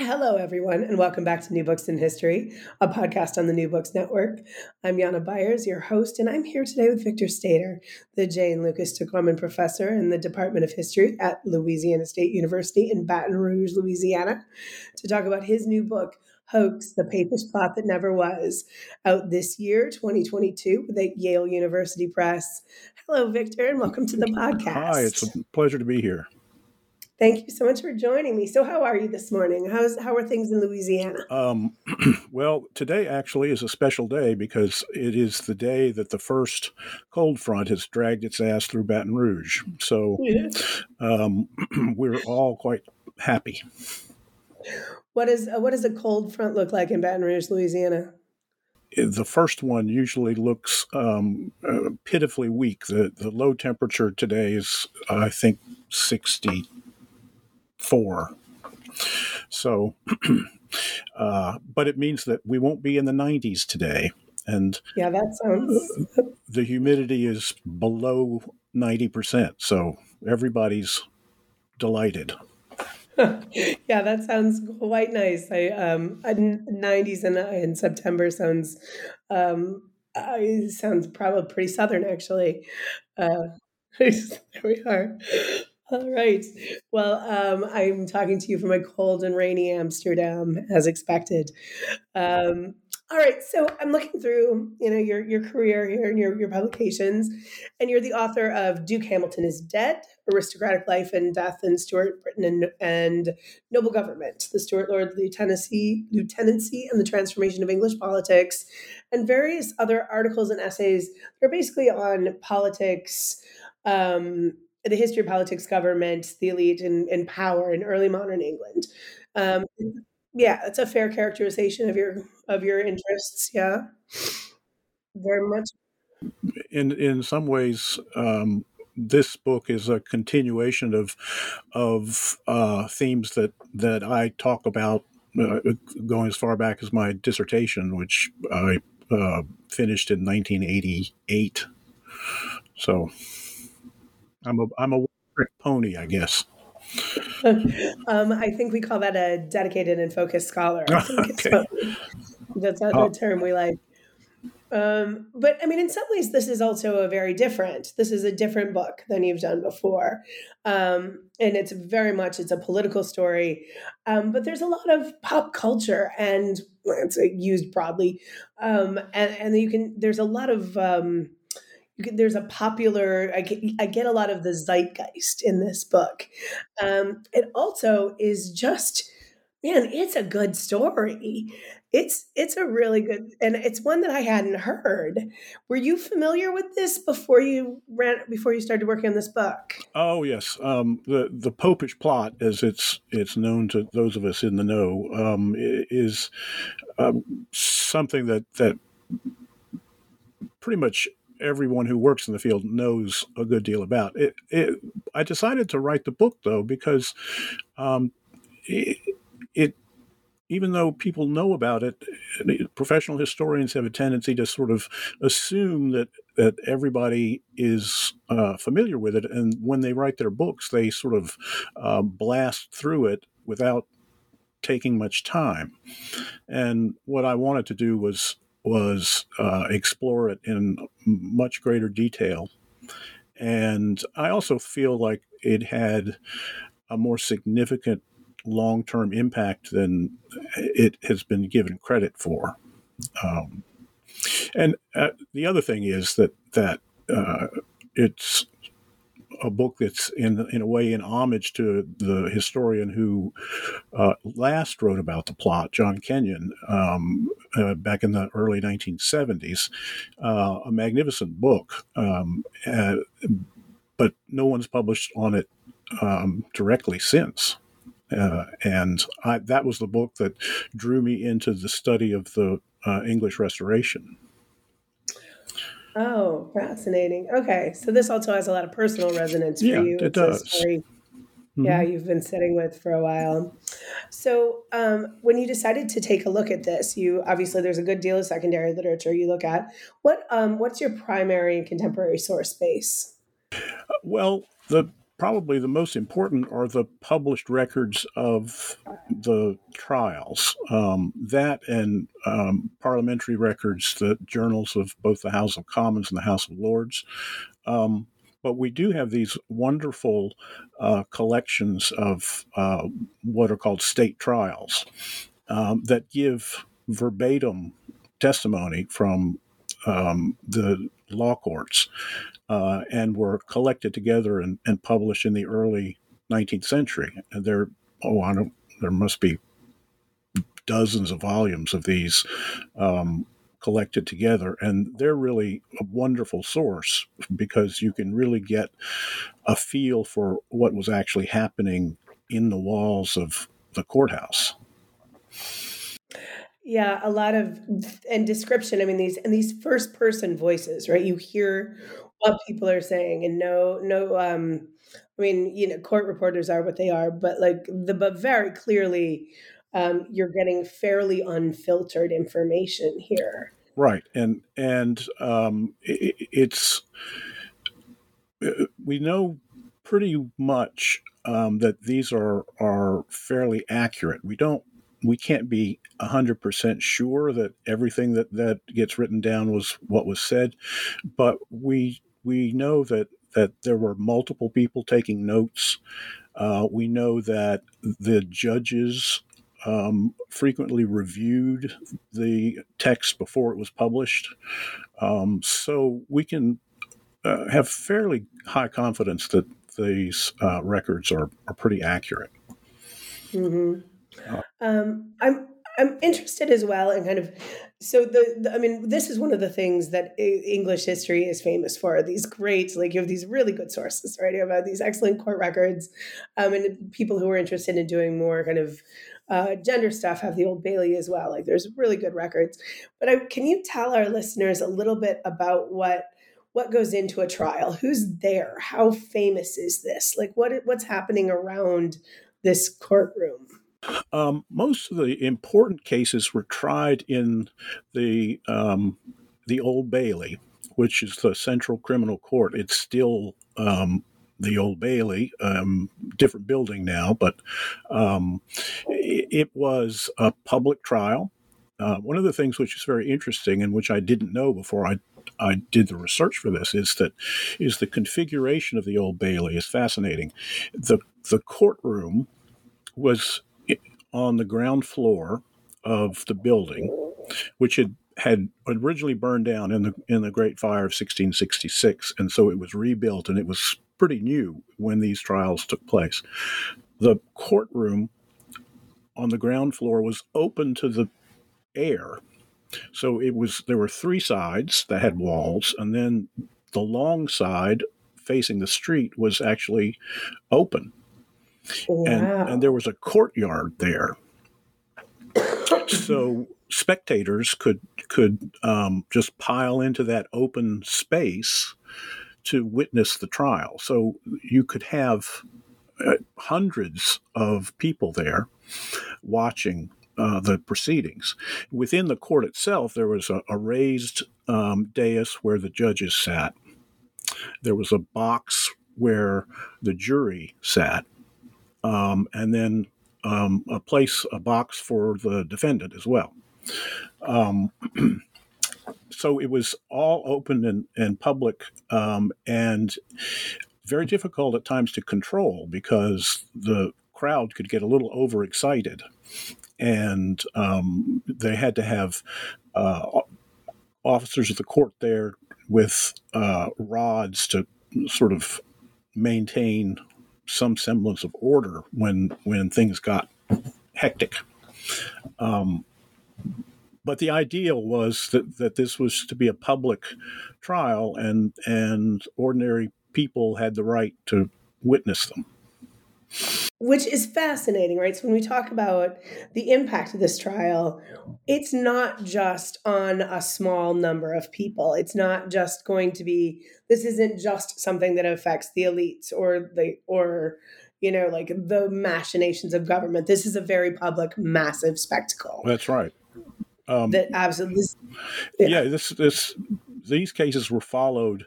Hello, everyone, and welcome back to New Books in History, a podcast on the New Books Network. I'm Jana Byers, your host, and I'm here today with Victor Stater, the Jane Lucas Tuchman Professor in the Department of History at Louisiana State University in Baton Rouge, Louisiana, to talk about his new book, Hoax, The Popish Plot That Never Was, out this year, 2022, with the Yale University Press. Hello, Victor, and welcome to the podcast. Hi, it's a pleasure to be here. Thank you so much for joining me. So how are you this morning? How are things in Louisiana? Well, today actually is a special day because it is the day that the first cold front has dragged its ass through Baton Rouge. So we're all quite happy. What does a cold front look like in Baton Rouge, Louisiana? The first one usually looks pitifully weak. The low temperature today is, I think, 60. Four. So, but it means that we won't be in the 90s today. And yeah, that sounds. The humidity is below 90%. So everybody's delighted. Yeah, that sounds quite nice. 90s in September sounds probably pretty southern, actually. There we are. All right. Well, I'm talking to you from a cold and rainy Amsterdam, as expected. All right. So I'm looking through, your career here and your publications, and you're the author of Duke Hamilton is Dead, Aristocratic Life and Death in Stuart Britain and Noble Government, the Stuart Lord Lieutenancy and the Transformation of English Politics, and various other articles and essays. They're basically on politics, the history of politics, government, the elite, and power in early modern England. That's a fair characterization of your interests. Yeah, very much. In some ways, this book is a continuation of themes that I talk about going as far back as my dissertation, which I finished in 1988. So. I'm a one-trick pony, I guess. I think we call that a dedicated and focused scholar. Okay. That's another term we like. But I mean, in some ways, this is also this is a different book than you've done before. And it's a political story. But there's a lot of pop culture and it's used broadly. There's a lot of, there's a popular, I get a lot of the zeitgeist in this book. It also is just, it's a good story. It's a really good, and it's one that I hadn't heard. Were you familiar with this before you started working on this book? Oh yes, the Popish Plot, as it's known to those of us in the know, is something that pretty much everyone who works in the field knows a good deal about it. I decided to write the book though because it even though people know about it, professional historians have a tendency to sort of assume that everybody is familiar with it, and when they write their books, they sort of blast through it without taking much time. And what I wanted to do was explore it in much greater detail. And I also feel like it had a more significant long-term impact than it has been given credit for. And the other thing is that it's a book that's in a way in homage to the historian who last wrote about the plot, John Kenyon, back in the early 1970s, a magnificent book, but no one's published on it directly since. And that was the book that drew me into the study of the English Restoration. Oh, fascinating. Okay. So this also has a lot of personal resonance for you. Yeah, it does. Yeah, you've been sitting with for a while. So when you decided to take a look at this, you obviously there's a good deal of secondary literature you look at. What's your primary and contemporary source base? Well, probably the most important are the published records of the trials. That and parliamentary records, the journals of both the House of Commons and the House of Lords. But we do have these wonderful collections of what are called state trials that give verbatim testimony from the law courts and were collected together and published in the early 19th century. And there must be dozens of volumes of these collected together, and they're really a wonderful source because you can really get a feel for what was actually happening in the walls of the courthouse. Yeah, a lot of description. I mean, these first person voices, right? You hear what people are saying, and court reporters are what they are, but very clearly. You're getting fairly unfiltered information here, right? And we know pretty much that these are fairly accurate. We can't be 100% sure that everything that gets written down was what was said, but we know that there were multiple people taking notes. We know that the judges frequently reviewed the text before it was published. So we can have fairly high confidence that these records are pretty accurate. Mm-hmm. I'm interested as well in kind of, so this is one of the things that English history is famous for, these great, you have these really good sources, right? You have these excellent court records, and people who are interested in doing more kind of gender stuff have the Old Bailey as well. There's really good records. But can you tell our listeners a little bit about what goes into a trial? Who's there? How famous is this? What's happening around this courtroom? Most of the important cases were tried in the Old Bailey, which is the central criminal court. It's still the Old Bailey, different building now, but it was a public trial. One of the things which is very interesting and which I didn't know before I did the research for this is the configuration of the Old Bailey is fascinating. The courtroom was on the ground floor of the building, which had originally burned down in the Great Fire of 1666, and so it was rebuilt, and it was pretty new when these trials took place. The courtroom on the ground floor was open to the air, so there were three sides that had walls, and then the long side facing the street was actually open. Wow. And there was a courtyard there. So spectators could just pile into that open space to witness the trial. So you could have hundreds of people there watching the proceedings. Within the court itself, there was a raised dais where the judges sat. There was a box where the jury sat. And then a box for the defendant as well. So it was all open and public and very difficult at times to control because the crowd could get a little overexcited. And they had to have officers of the court there with rods to sort of maintain some semblance of order when things got hectic. But the ideal was that this was to be a public trial and ordinary people had the right to witness them. which is fascinating, right? So when we talk about the impact of this trial, it's not just on a small number of people. It's not just going to be, this isn't just something that affects the elites or the machinations of government. This is a very public, massive spectacle. That's right. That absolutely. Yeah. These cases were followed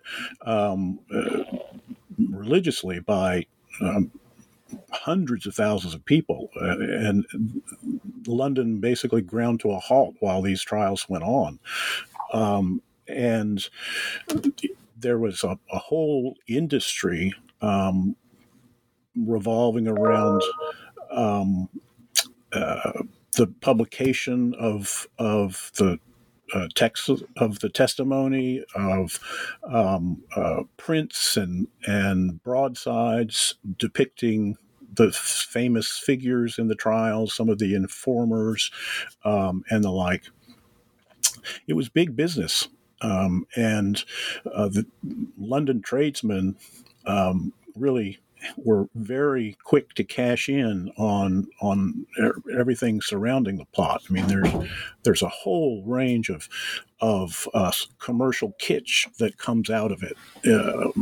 religiously by hundreds of thousands of people, and London basically ground to a halt while these trials went on. And there was a whole industry revolving around the publication of the text of the testimony, of prints and broadsides depicting the famous figures in the trials, some of the informers, and the like. It was big business. And the London tradesmen really were very quick to cash in on everything surrounding the plot. I mean, there's a whole range of commercial kitsch that comes out of it.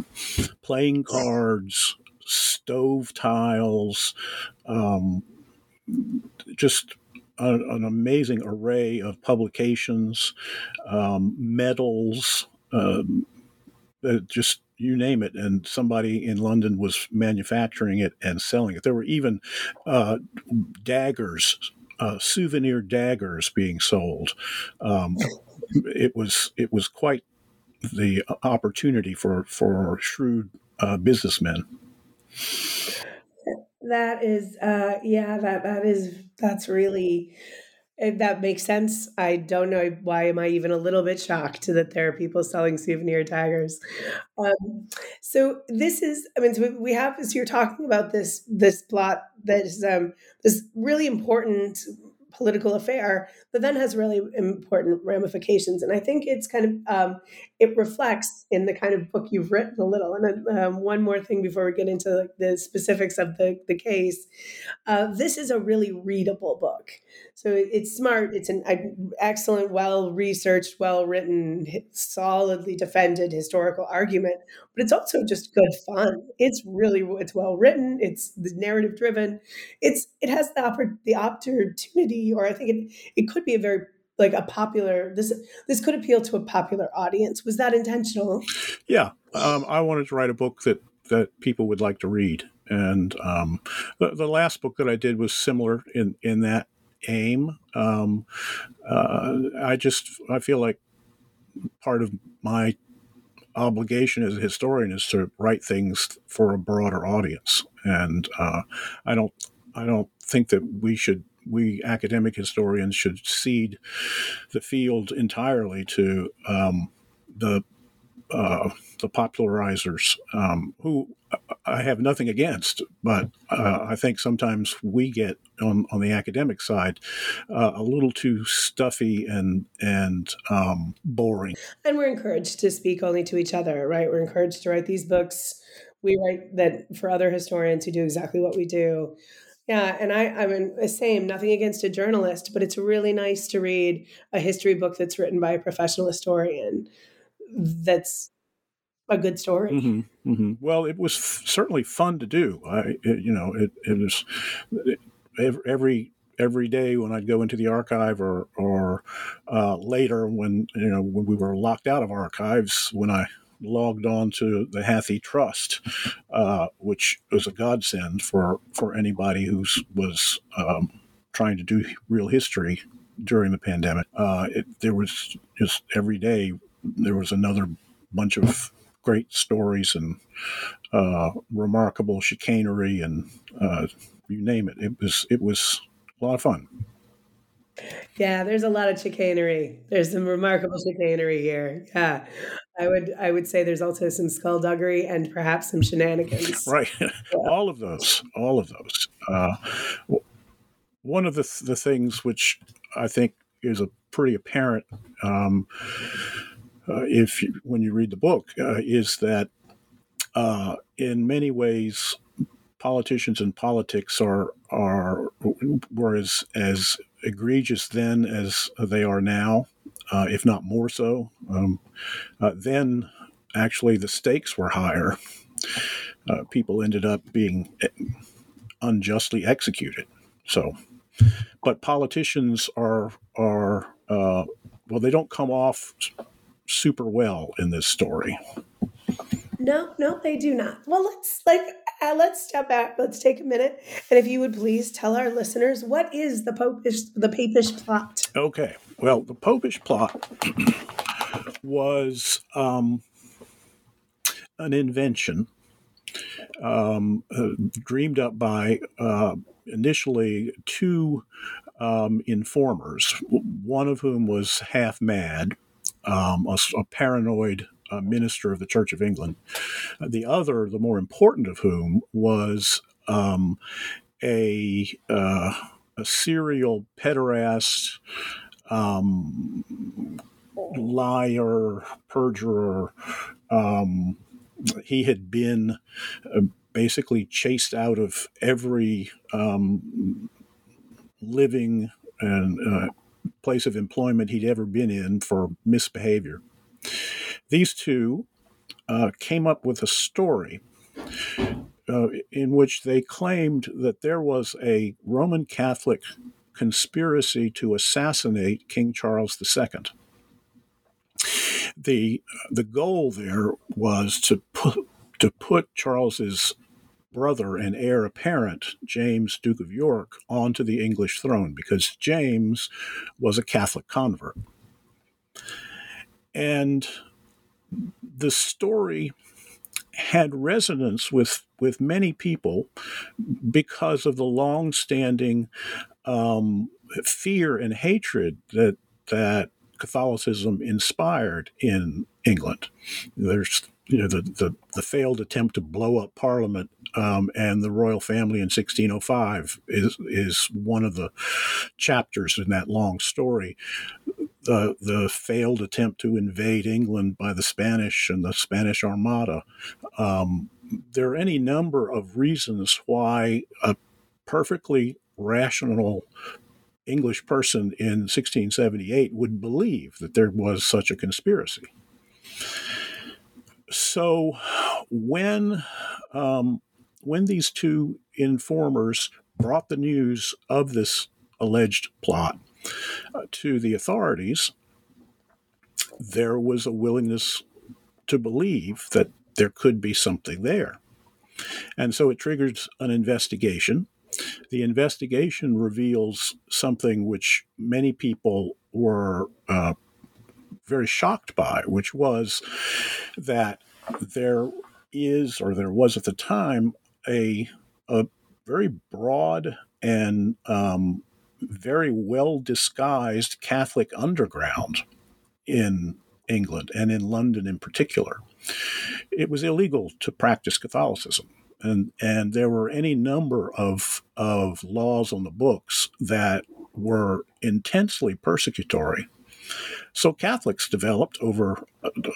Playing cards, stove tiles, just an amazing array of publications, medals, just you name it, and somebody in London was manufacturing it and selling it. There were even daggers, souvenir daggers being sold. It was quite the opportunity for shrewd businessmen. That is, that's really. If that makes sense. I don't know why am I even a little bit shocked that there are people selling souvenir daggers. We have, as you're talking about this plot that is this really important political affair that then has really important ramifications. And I think it's kind of, it reflects in the kind of book you've written a little. And one more thing before we get into the specifics of the case, this is a really readable book. So it's smart. It's an excellent, well-researched, well-written, solidly defended historical argument, but it's also just good fun. It's well-written. It's narrative-driven. It has the opportunity, or I think it could be a very, like a popular, this could appeal to a popular audience. Was that intentional? Yeah. I wanted to write a book that people would like to read. And the last book that I did was similar in that aim. I feel like part of my obligation as a historian is to write things for a broader audience, and I don't think that we academic historians should cede the field entirely to the popularizers, who I have nothing against, but I think sometimes we get on the academic side a little too stuffy and boring. And we're encouraged to speak only to each other, right? We're encouraged to write these books. We write that for other historians who do exactly what we do. Yeah, and I mean, same, nothing against a journalist, but it's really nice to read a history book that's written by a professional historian. That's a good story. Mm-hmm, mm-hmm. Well, it was certainly fun to do. Every day when I'd go into the archive or later when we were locked out of archives, when I logged on to the Hathi Trust, which was a godsend for anybody who was trying to do real history during the pandemic. There was just every day. There was another bunch of great stories and remarkable chicanery and you name it. It was a lot of fun. Yeah, there's a lot of chicanery. There's some remarkable chicanery here. Yeah, I would say there's also some skullduggery and perhaps some shenanigans. Right, yeah. All of those. One of the things which I think is a pretty apparent. When you read the book, is that in many ways politicians and politics were as egregious then as they are now, if not more so. Then, actually, the stakes were higher. People ended up being unjustly executed. So, but politicians are they don't come off super well in this story. No, they do not. Well, let's step back. Let's take a minute, and if you would please tell our listeners, what is the Popish Plot? Okay. Well, the Popish Plot was an invention dreamed up by initially two informers, one of whom was half mad, a paranoid minister of the Church of England. The other, the more important of whom, was a serial pederast, liar, perjurer. He had been basically chased out of every living and place of employment he'd ever been in for misbehavior. These two came up with a story in which they claimed that there was a Roman Catholic conspiracy to assassinate King Charles II. The goal there was to put Charles's brother and heir apparent, James, Duke of York, onto the English throne, because James was a Catholic convert. And the story had resonance with many people because of the long-standing fear and hatred that Catholicism inspired in England. There's the failed attempt to blow up Parliament and the royal family in 1605 is one of the chapters in that long story. The failed attempt to invade England by the Spanish and the Spanish Armada. There are any number of reasons why a perfectly rational English person in 1678 would believe that there was such a conspiracy. So when these two informers brought the news of this alleged plot to the authorities, there was a willingness to believe that there could be something there. And so it triggers an investigation. The investigation reveals something which many people were very shocked by, which was that there was at the time, a very broad and very well-disguised Catholic underground in England, and in London in particular. It was illegal to practice Catholicism, and there were any number of laws on the books that were intensely persecutory. So Catholics developed over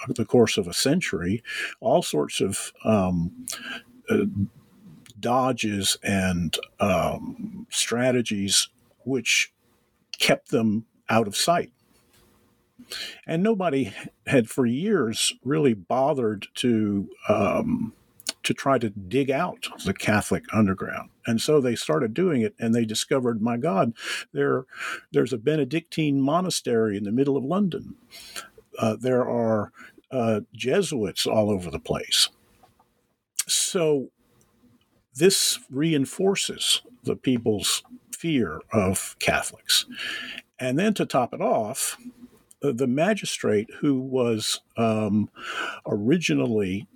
the course of a century all sorts of dodges and strategies which kept them out of sight. And nobody had for years really bothered to try to dig out the Catholic underground. And so they started doing it, and they discovered, my God, there's a Benedictine monastery in the middle of London. There are Jesuits all over the place. So this reinforces the people's fear of Catholics. And then to top it off, the magistrate who was originally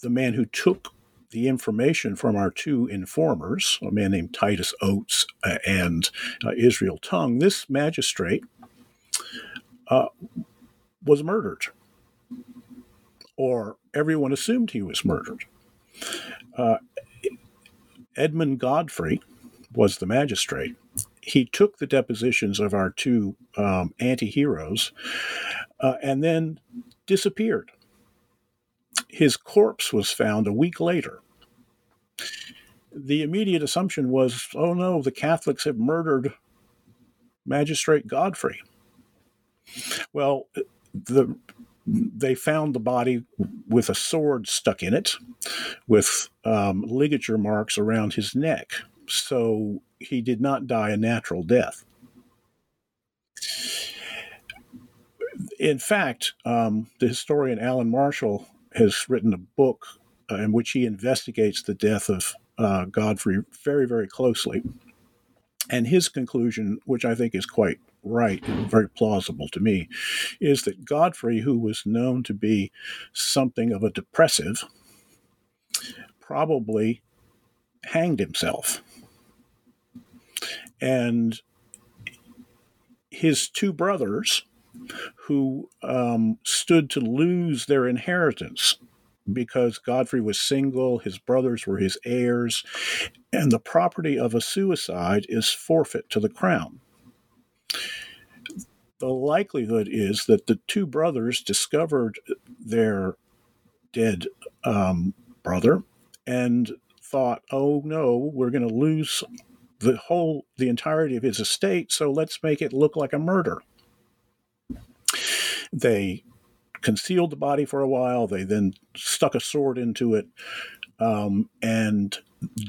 the man who took the information from our two informers, a man named Titus Oates and Israel Tongue, this magistrate was murdered, or everyone assumed he was murdered. Edmund Godfrey was the magistrate. He took the depositions of our two anti-heroes and then disappeared. His corpse was found a week later. the immediate assumption was, oh no, the Catholics have murdered Magistrate Godfrey. Well, they found the body with a sword stuck in it, with ligature marks around his neck. So he did not die a natural death. In fact, the historian Alan Marshall has written a book in which he investigates the death of Godfrey very, very closely. And his conclusion, which I think is quite right and very plausible to me, is that Godfrey, who was known to be something of a depressive, probably hanged himself. And his two brothers, who stood to lose their inheritance because Godfrey was single, his brothers were his heirs, and the property of a suicide is forfeit to the crown. The likelihood is that the two brothers discovered their dead brother and thought, oh no, we're going to lose the entirety of his estate, so let's make it look like a murder. They concealed the body for a while. They then stuck a sword into it and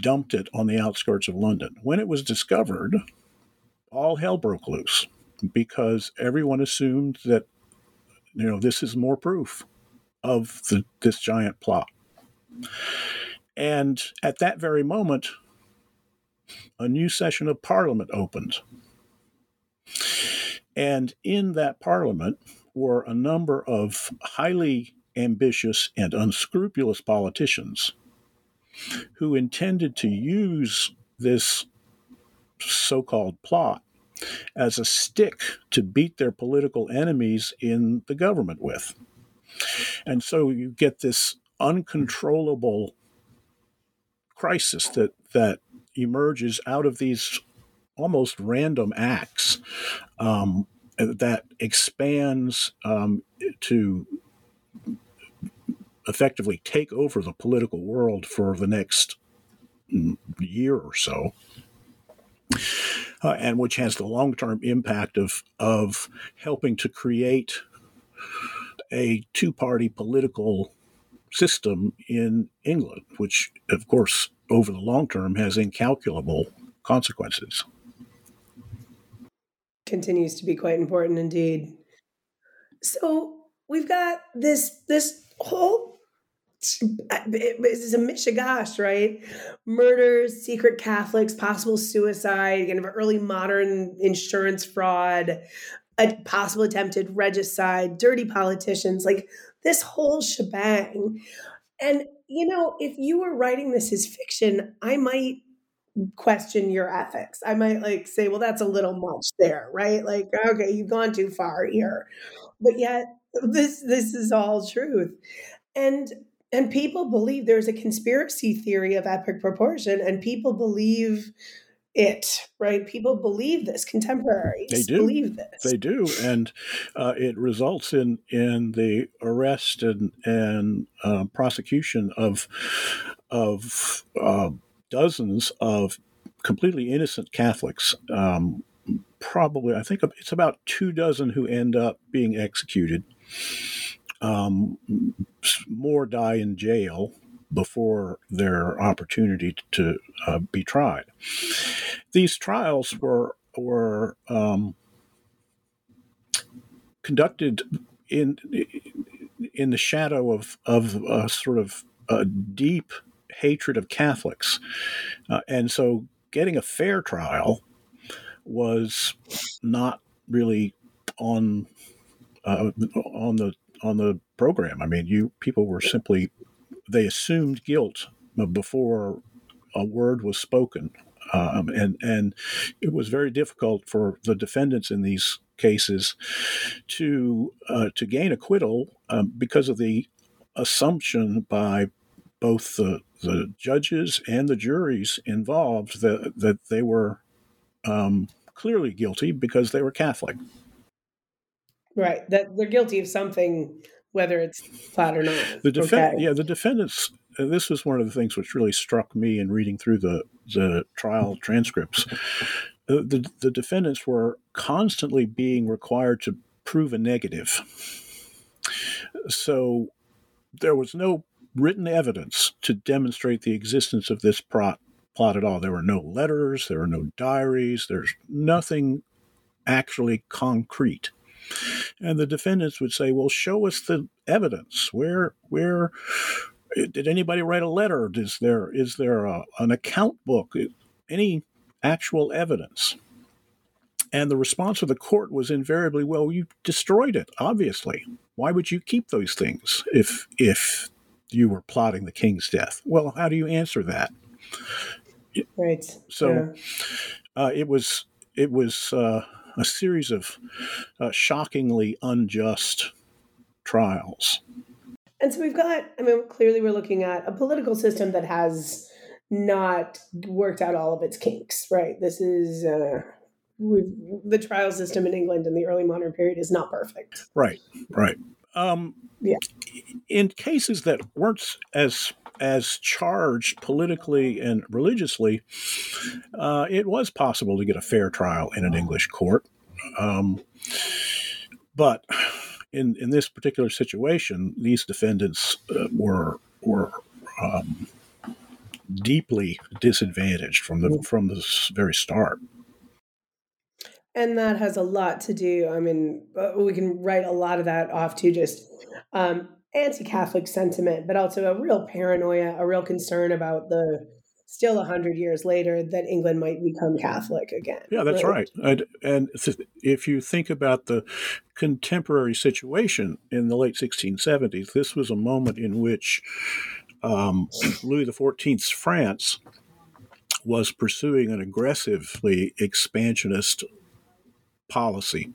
dumped it on the outskirts of London. When it was discovered, all hell broke loose because everyone assumed that, you know, this is more proof of this giant plot. And at that very moment, a new session of Parliament opened. And in that Parliament were a number of highly ambitious and unscrupulous politicians who intended to use this so-called plot as a stick to beat their political enemies in the government with. And so you get this uncontrollable crisis that emerges out of these almost random acts that expands to effectively take over the political world for the next year or so, and which has the long-term impact of helping to create a two-party political system in England, which, of course, over the long term has incalculable consequences. Continues to be quite important indeed. So we've got this whole, it's a mishigash, right? Murders, secret Catholics, possible suicide, kind of early modern insurance fraud, a possible attempted regicide, dirty politicians, like this whole shebang. And, you know, if you were writing this as fiction, I might question your ethics. I might say, well, that's a little much there, right? Like, okay, you've gone too far here. But yet this is all truth. And people believe there's a conspiracy theory of epic proportion, and people believe it, right? People believe this. Contemporaries believe this. They do. And it results in the arrest and prosecution of dozens of completely innocent Catholics, probably, I think it's about 24 who end up being executed. More die in jail before their opportunity to be tried. These trials were conducted in the shadow of a sort of a deep hatred of Catholics. And so getting a fair trial was not really on the program. I mean, people were simply, they assumed guilt before a word was spoken. And it was very difficult for the defendants in these cases to gain acquittal because of the assumption by both the judges and the juries involved that they were clearly guilty because they were Catholic. Right, that they're guilty of something, whether it's plot or not. The defendants this was one of the things which really struck me in reading through the trial transcripts. The defendants were constantly being required to prove a negative. So there was no written evidence to demonstrate the existence of this plot at all. There were no letters. There were no diaries. There's nothing actually concrete. And the defendants would say, well, show us the evidence. Where did anybody write a letter? Is there an account book? Any actual evidence? And the response of the court was invariably, well, you destroyed it, obviously. Why would you keep those things if you were plotting the king's death? Well, how do you answer that? Right. So yeah. It was a series of shockingly unjust trials. And so we've got, clearly we're looking at a political system that has not worked out all of its kinks, right? This is... the trial system in England in the early modern period is not perfect. Right. Yeah. In cases that weren't as charged politically and religiously, it was possible to get a fair trial in an English court. But in this particular situation, these defendants were deeply disadvantaged from the very start. And that has a lot to do, we can write a lot of that off to just anti-Catholic sentiment, but also a real paranoia, a real concern about the, still 100 years later, that England might become Catholic again. Yeah, that's right. And if you think about the contemporary situation in the late 1670s, this was a moment in which Louis XIV's France was pursuing an aggressively expansionist policy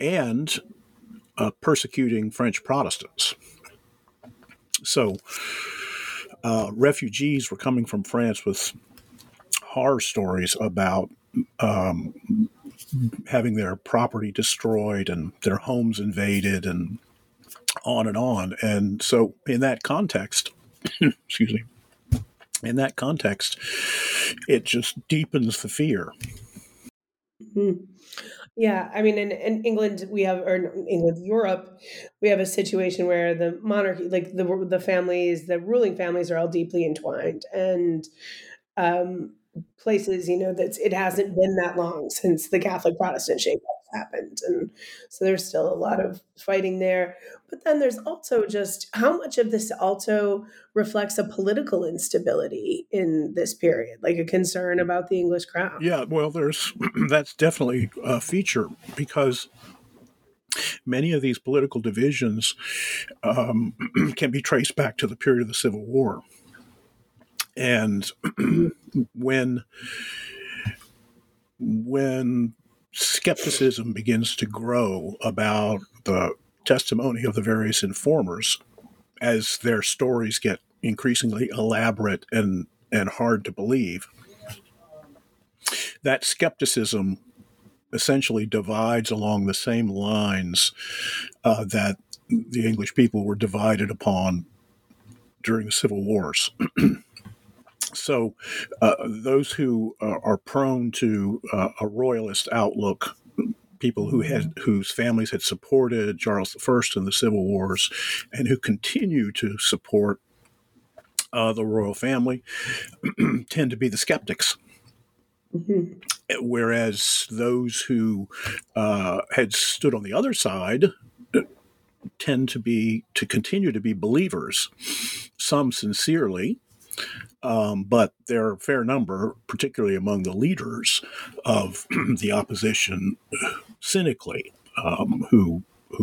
and persecuting French Protestants. So refugees were coming from France with horror stories about having their property destroyed and their homes invaded and on and on. And so in that context, it just deepens the fear. Mm-hmm. Yeah, in England Europe, we have a situation where the monarchy, like the ruling families are all deeply entwined, and places, it hasn't been that long since the Catholic Protestant shakeup happened, and so there's still a lot of fighting there. But then there's also just how much of this also reflects a political instability in this period, like a concern about the English crown. Yeah, well, that's definitely a feature, because many of these political divisions can be traced back to the period of the Civil War. And when skepticism begins to grow about the testimony of the various informers, as their stories get increasingly elaborate and hard to believe, that skepticism essentially divides along the same lines that the English people were divided upon during the Civil Wars. So those who are prone to a royalist outlook, people whose families had supported Charles I in the Civil Wars and who continue to support the royal family tend to be the skeptics. Mm-hmm. Whereas those who had stood on the other side tend to continue to be believers, some sincerely, but there are a fair number, particularly among the leaders of the opposition, cynically, who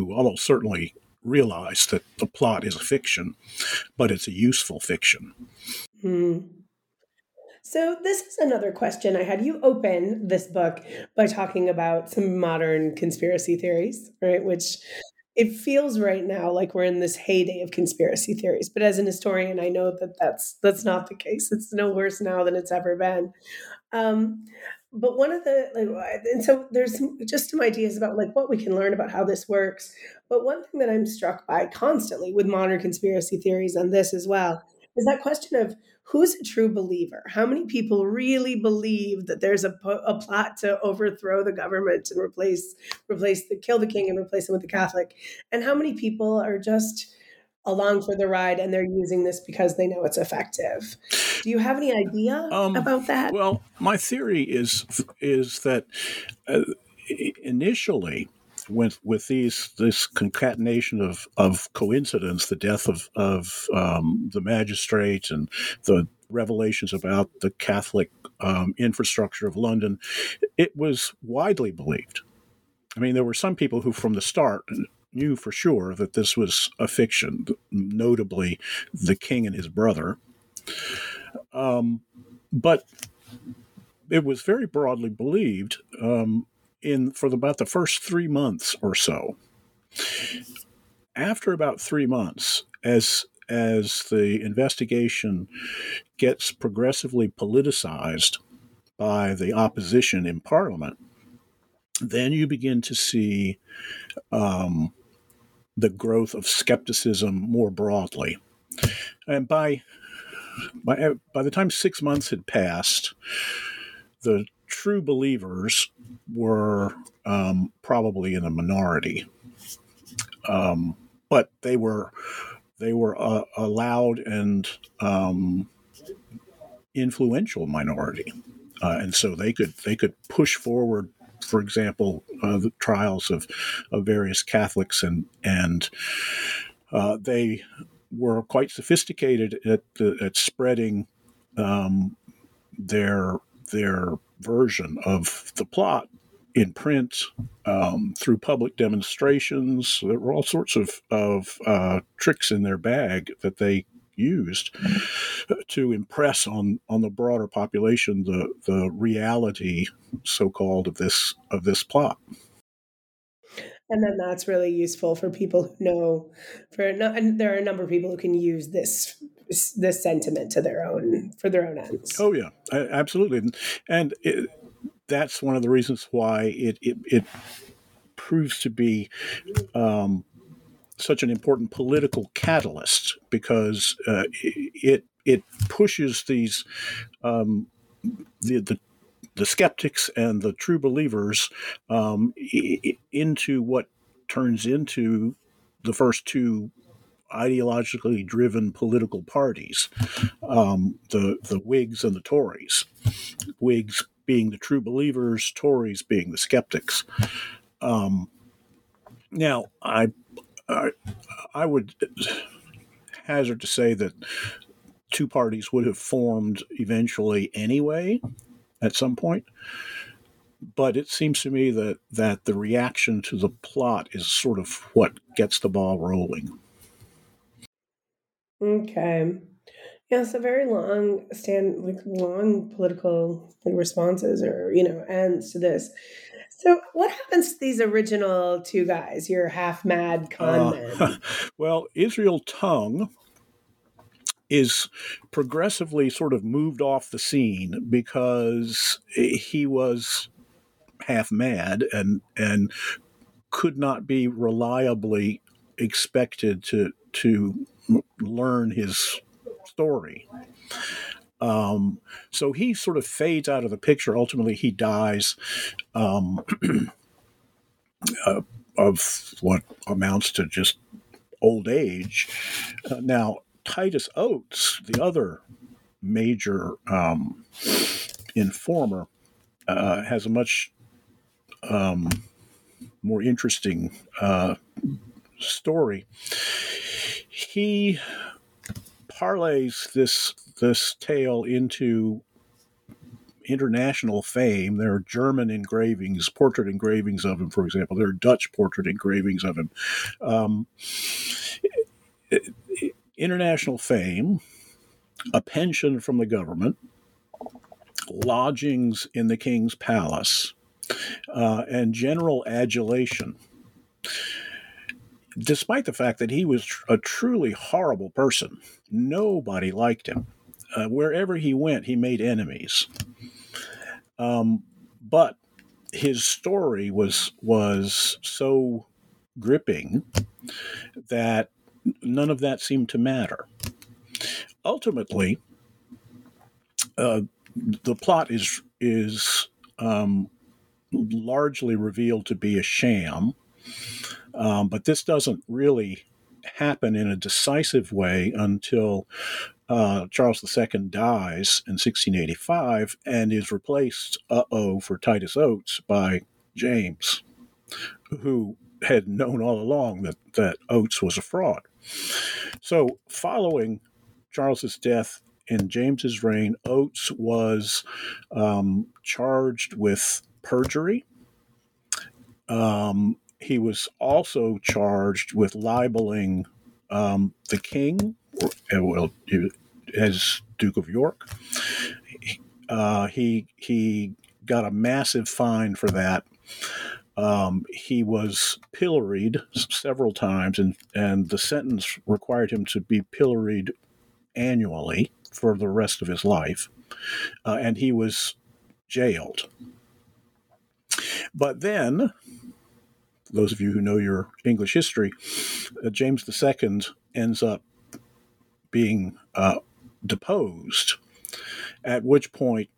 almost certainly realize that the plot is a fiction, but it's a useful fiction. Mm. So this is another question I had. You open this book by talking about some modern conspiracy theories, right, which... It feels right now like we're in this heyday of conspiracy theories, but as an historian, I know that's not the case. It's no worse now than it's ever been. But one of the, and so there's just some ideas about what we can learn about how this works. But one thing that I'm struck by constantly with modern conspiracy theories on this as well is that question of who's a true believer? How many people really believe that there's a plot to overthrow the government and kill the king and replace him with a Catholic? And how many people are just along for the ride and they're using this because they know it's effective? Do you have any idea about that? Well, my theory is that initially, with this concatenation of coincidence, the death of the magistrate and the revelations about the Catholic infrastructure of London, it was widely believed. I mean, there were some people who from the start knew for sure that this was a fiction, notably the king and his brother. But it was very broadly believed for about the first 3 months or so. After about 3 months, as the investigation gets progressively politicized by the opposition in Parliament, then you begin to see the growth of skepticism more broadly. And by the time 6 months had passed, the true believers were probably in a minority, but they were a loud and influential minority, and so they could push forward. For example, the trials of various Catholics, and they were quite sophisticated at spreading their version of the plot in print, through public demonstrations. There were all sorts of tricks in their bag that they used to impress on the broader population the reality, so-called, of this plot. And then that's really useful for people who know. And there are a number of people who can use this sentiment for their own ends. Oh yeah, absolutely, and that's one of the reasons why it proves to be such an important political catalyst, because it pushes these the skeptics and the true believers into what turns into the first two ideologically driven political parties, the Whigs and the Tories. Whigs being the true believers, Tories being the skeptics. Now, I would hazard to say that two parties would have formed eventually anyway at some point, but it seems to me that the reaction to the plot is sort of what gets the ball rolling. Okay. Yeah, so very long political responses or, ends to this. So what happens to these original two guys, your half-mad con men? Well, Israel Tongue is progressively sort of moved off the scene because he was half-mad and could not be reliably expected to learn his story. So he sort of fades out of the picture. Ultimately, he dies of what amounts to just old age. Now, Titus Oates, the other major informer, has a much more interesting story. He parlays this tale into international fame. There are German engravings, portrait engravings of him, for example. There are Dutch portrait engravings of him. International fame, a pension from the government, lodgings in the king's palace, and general adulation. Despite the fact that he was a truly horrible person, nobody liked him. Wherever he went, he made enemies. But his story was so gripping that none of that seemed to matter. Ultimately, the plot is largely revealed to be a sham, but this doesn't really happen in a decisive way until Charles II dies in 1685 and is replaced, for Titus Oates, by James, who had known all along that Oates was a fraud. So following Charles's death in James's reign, Oates was charged with perjury. He was also charged with libeling the king, as Duke of York. He got a massive fine for that. He was pilloried several times, and the sentence required him to be pilloried annually for the rest of his life, and he was jailed. But then, those of you who know your English history, James II ends up being deposed, at which point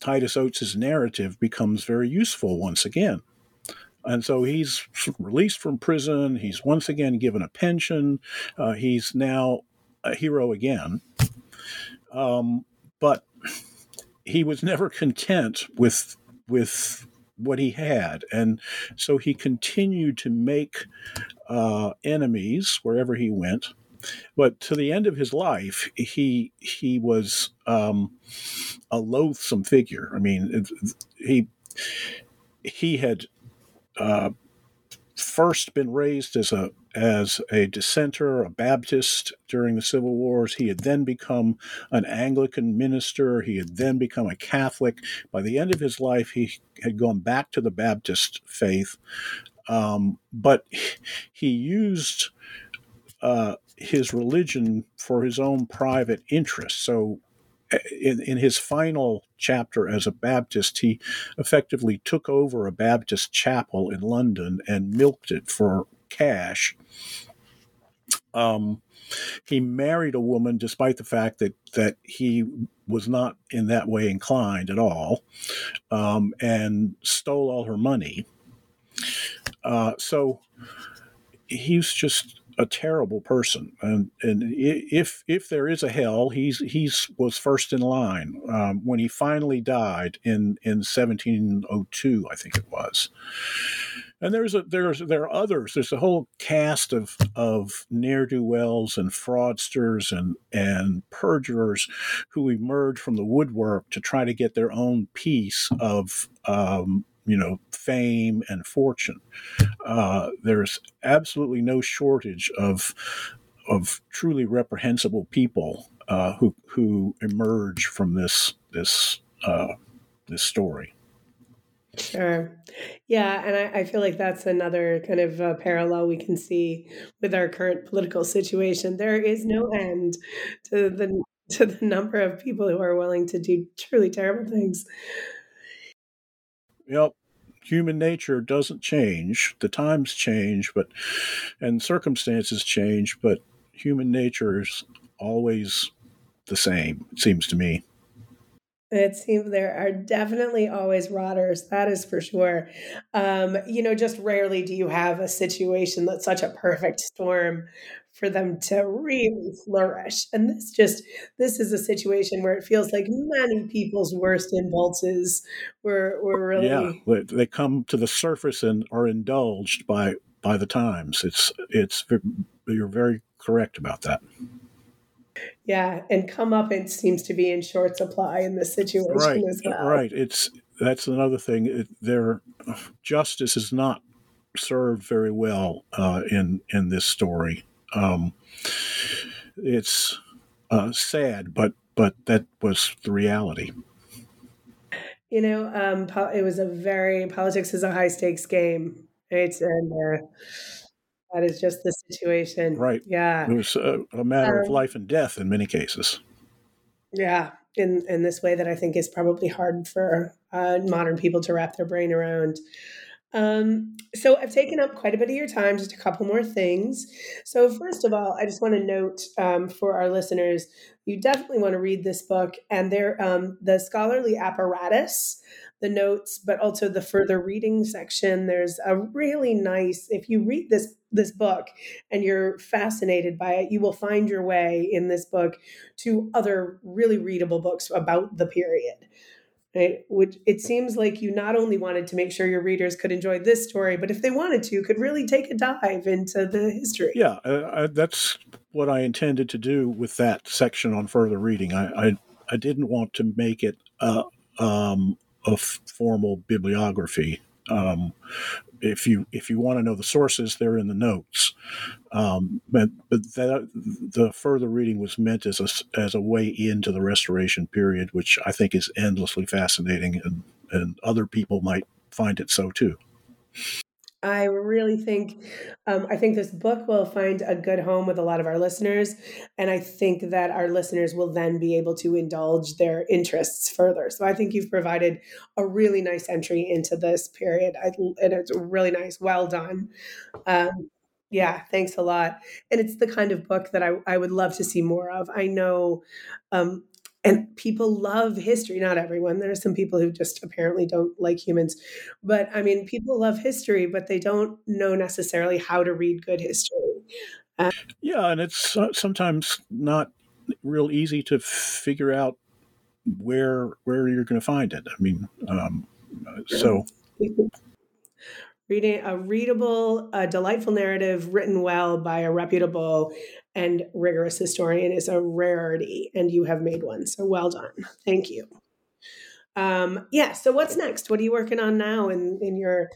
Titus Oates' narrative becomes very useful once again. And so he's released from prison. He's once again given a pension. He's now a hero again. But he was never content with what he had. And so he continued to make enemies wherever he went. But to the end of his life, he was a loathsome figure. I mean, he had... first been raised as a dissenter, a Baptist during the Civil Wars. He had then become an Anglican minister. He had then become a Catholic. By the end of his life, he had gone back to the Baptist faith. But he used his religion for his own private interests. So in his final chapter as a Baptist, he effectively took over a Baptist chapel in London and milked it for cash. He married a woman, despite the fact that he was not in that way inclined at all, and stole all her money. So he's just a terrible person, and if there is a hell, he's was first in line when he finally died in 1702, I think it was. And there are others. There's a whole cast of ne'er-do-wells and fraudsters and perjurers who emerge from the woodwork to try to get their own piece of fame and fortune. There's absolutely no shortage of truly reprehensible people who emerge from this story. Sure. Yeah, and I feel like that's another kind of parallel we can see with our current political situation. There is no end to the number of people who are willing to do truly terrible things. Yep. Human nature doesn't change. The times change, and circumstances change, but human nature is always the same, it seems to me. It seems there are definitely always rotters. That is for sure. Just rarely do you have a situation that's such a perfect storm for them to really flourish. And this is a situation where it feels like many people's worst impulses were really... Yeah, they come to the surface and are indulged by the times. It's you're very correct about that. Yeah, and comeuppance seems to be in short supply in this situation as well. Right, that's another thing. Their justice is not served very well in this story. It's sad, but that was the reality. It was politics is a high stakes game. Right? And that is just the situation. Right. Yeah. It was a matter of life and death in many cases. Yeah. in this way that I think is probably hard for modern people to wrap their brain around. So I've taken up quite a bit of your time, just a couple more things. So first of all, I just want to note for our listeners, you definitely want to read this book and the scholarly apparatus, the notes, but also the further reading section. There's a really nice, if you read this book and you're fascinated by it, you will find your way in this book to other really readable books about the period. Right? Which it seems like you not only wanted to make sure your readers could enjoy this story, but if they wanted to, could really take a dive into the history. Yeah, that's what I intended to do with that section on further reading. I didn't want to make it a formal bibliography. If you want to know the sources, they're in the notes. But the further reading was meant as a way into the Restoration period, which I think is endlessly fascinating, and other people might find it so too. I really think, I think this book will find a good home with a lot of our listeners. And I think that our listeners will then be able to indulge their interests further. So I think you've provided a really nice entry into this period. And it's really nice. Well done. Yeah, thanks a lot. And it's the kind of book that I would love to see more of. I know, and people love history. Not everyone. There are some people who just apparently don't like humans. But I mean, people love history, but they don't know necessarily how to read good history. Yeah, and it's sometimes not real easy to figure out where you're going to find it. I mean, so... Reading a readable, delightful narrative written well by a reputable and rigorous historian is a rarity, and you have made one. So well done. Thank you. So what's next? What are you working on now in your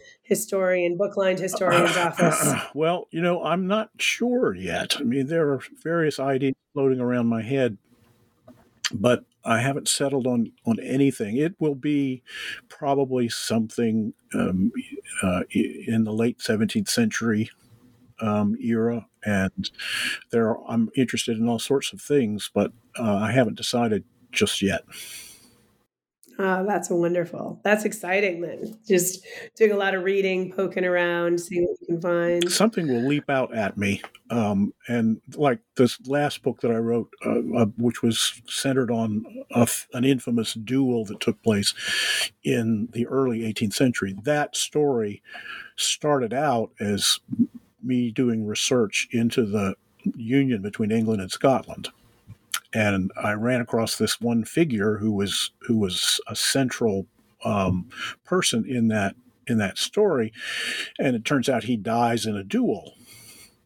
book-lined historian's office? Well, I'm not sure yet. I mean, there are various ideas floating around my head, but I haven't settled on anything. It will be probably something in the late 17th century era, and I'm interested in all sorts of things, but I haven't decided just yet. Oh, that's wonderful. That's exciting then. Just doing a lot of reading, poking around, seeing what you can find. Something will leap out at me. And like this last book that I wrote, which was centered on an infamous duel that took place in the early 18th century, that story started out as me doing research into the union between England and Scotland. And I ran across this one figure who was a central person in that story, and it turns out he dies in a duel.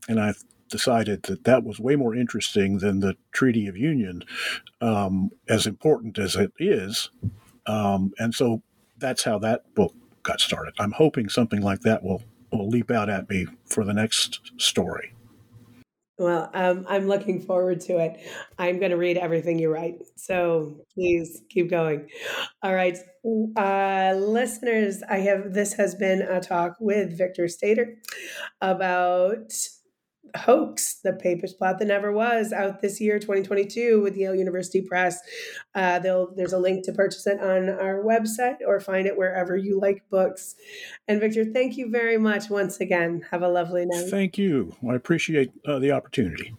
And I decided that was way more interesting than the Treaty of Union, as important as it is. And so that's how that book got started. I'm hoping something like that will leap out at me for the next story. Well, I'm looking forward to it. I'm going to read everything you write. So please keep going. All right. Listeners, this has been a talk with Victor Stater about Hoax, the Popish Plot That Never Was, out this year, 2022, with Yale University Press. There's a link to purchase it on our website or find it wherever you like books. And Victor, thank you very much once again. Have a lovely night. Thank you. I appreciate the opportunity.